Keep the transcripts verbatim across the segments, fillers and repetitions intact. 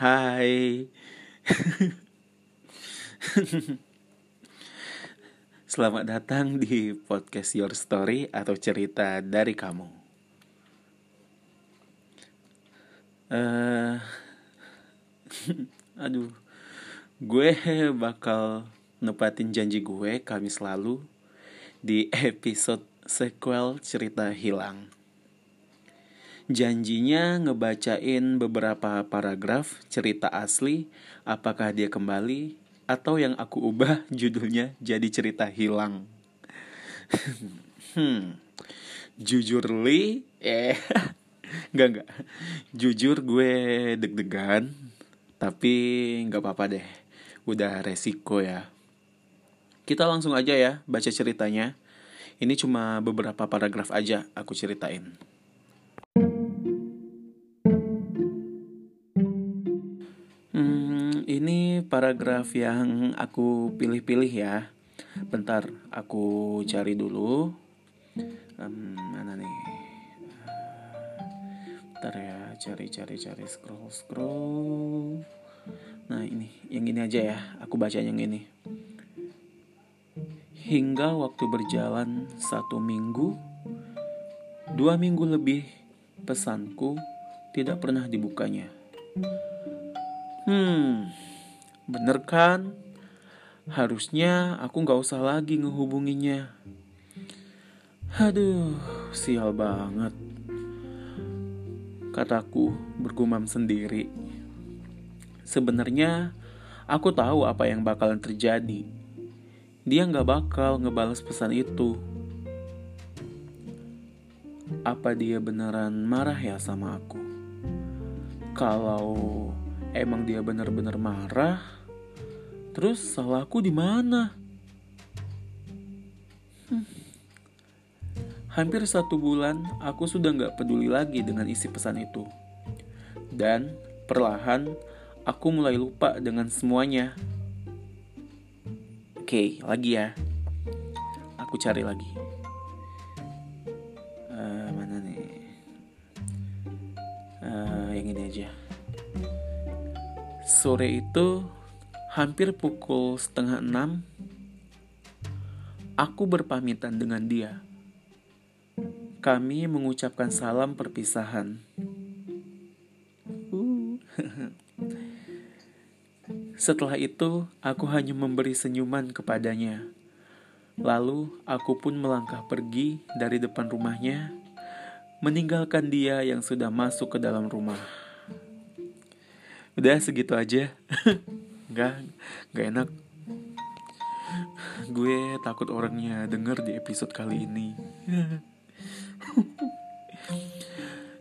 Hai. Selamat datang di podcast Your Story atau cerita dari kamu. Uh, aduh, gue bakal nepatin janji gue Kamis lalu di episode sequel cerita hilang. Janjinya ngebacain beberapa paragraf cerita asli, apakah dia kembali, atau yang aku ubah judulnya jadi cerita hilang. hmm. Jujur li, eh, enggak, enggak. Jujur gue deg-degan, tapi enggak apa-apa deh, udah resiko ya. Kita langsung aja ya, baca ceritanya. Ini cuma beberapa paragraf aja aku ceritain. Ini paragraf yang aku pilih-pilih ya. Bentar, aku cari dulu. um, Mana nih? Bentar ya, cari-cari-cari, scroll-scroll. Nah ini, yang ini aja ya. Aku baca yang ini. Hingga waktu berjalan satu minggu, dua minggu lebih, pesanku tidak pernah dibukanya. Hmm Bener kan? Harusnya aku gak usah lagi ngehubunginya. Aduh, sial banget, kataku bergumam sendiri. Sebenarnya aku tahu apa yang bakalan terjadi. Dia gak bakal ngebalas pesan itu. Apa dia beneran marah ya sama aku? Kalau emang dia bener-bener marah, terus salahku di mana? Hmm. Hampir satu bulan aku sudah nggak peduli lagi dengan isi pesan itu, dan perlahan aku mulai lupa dengan semuanya. Oke, lagi ya. Aku cari lagi. Uh, mana nih? Uh, yang ini aja. Sore itu, hampir pukul setengah enam, aku berpamitan dengan dia. Kami mengucapkan salam perpisahan. Uh. Setelah itu, aku hanya memberi senyuman kepadanya. Lalu, aku pun melangkah pergi dari depan rumahnya, meninggalkan dia yang sudah masuk ke dalam rumah. Udah segitu aja. Gak, gak enak. Gue takut orangnya denger di episode kali ini.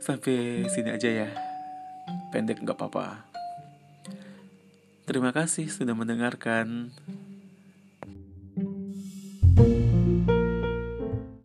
Sampai sini aja ya. Pendek gak apa-apa. Terima kasih sudah mendengarkan.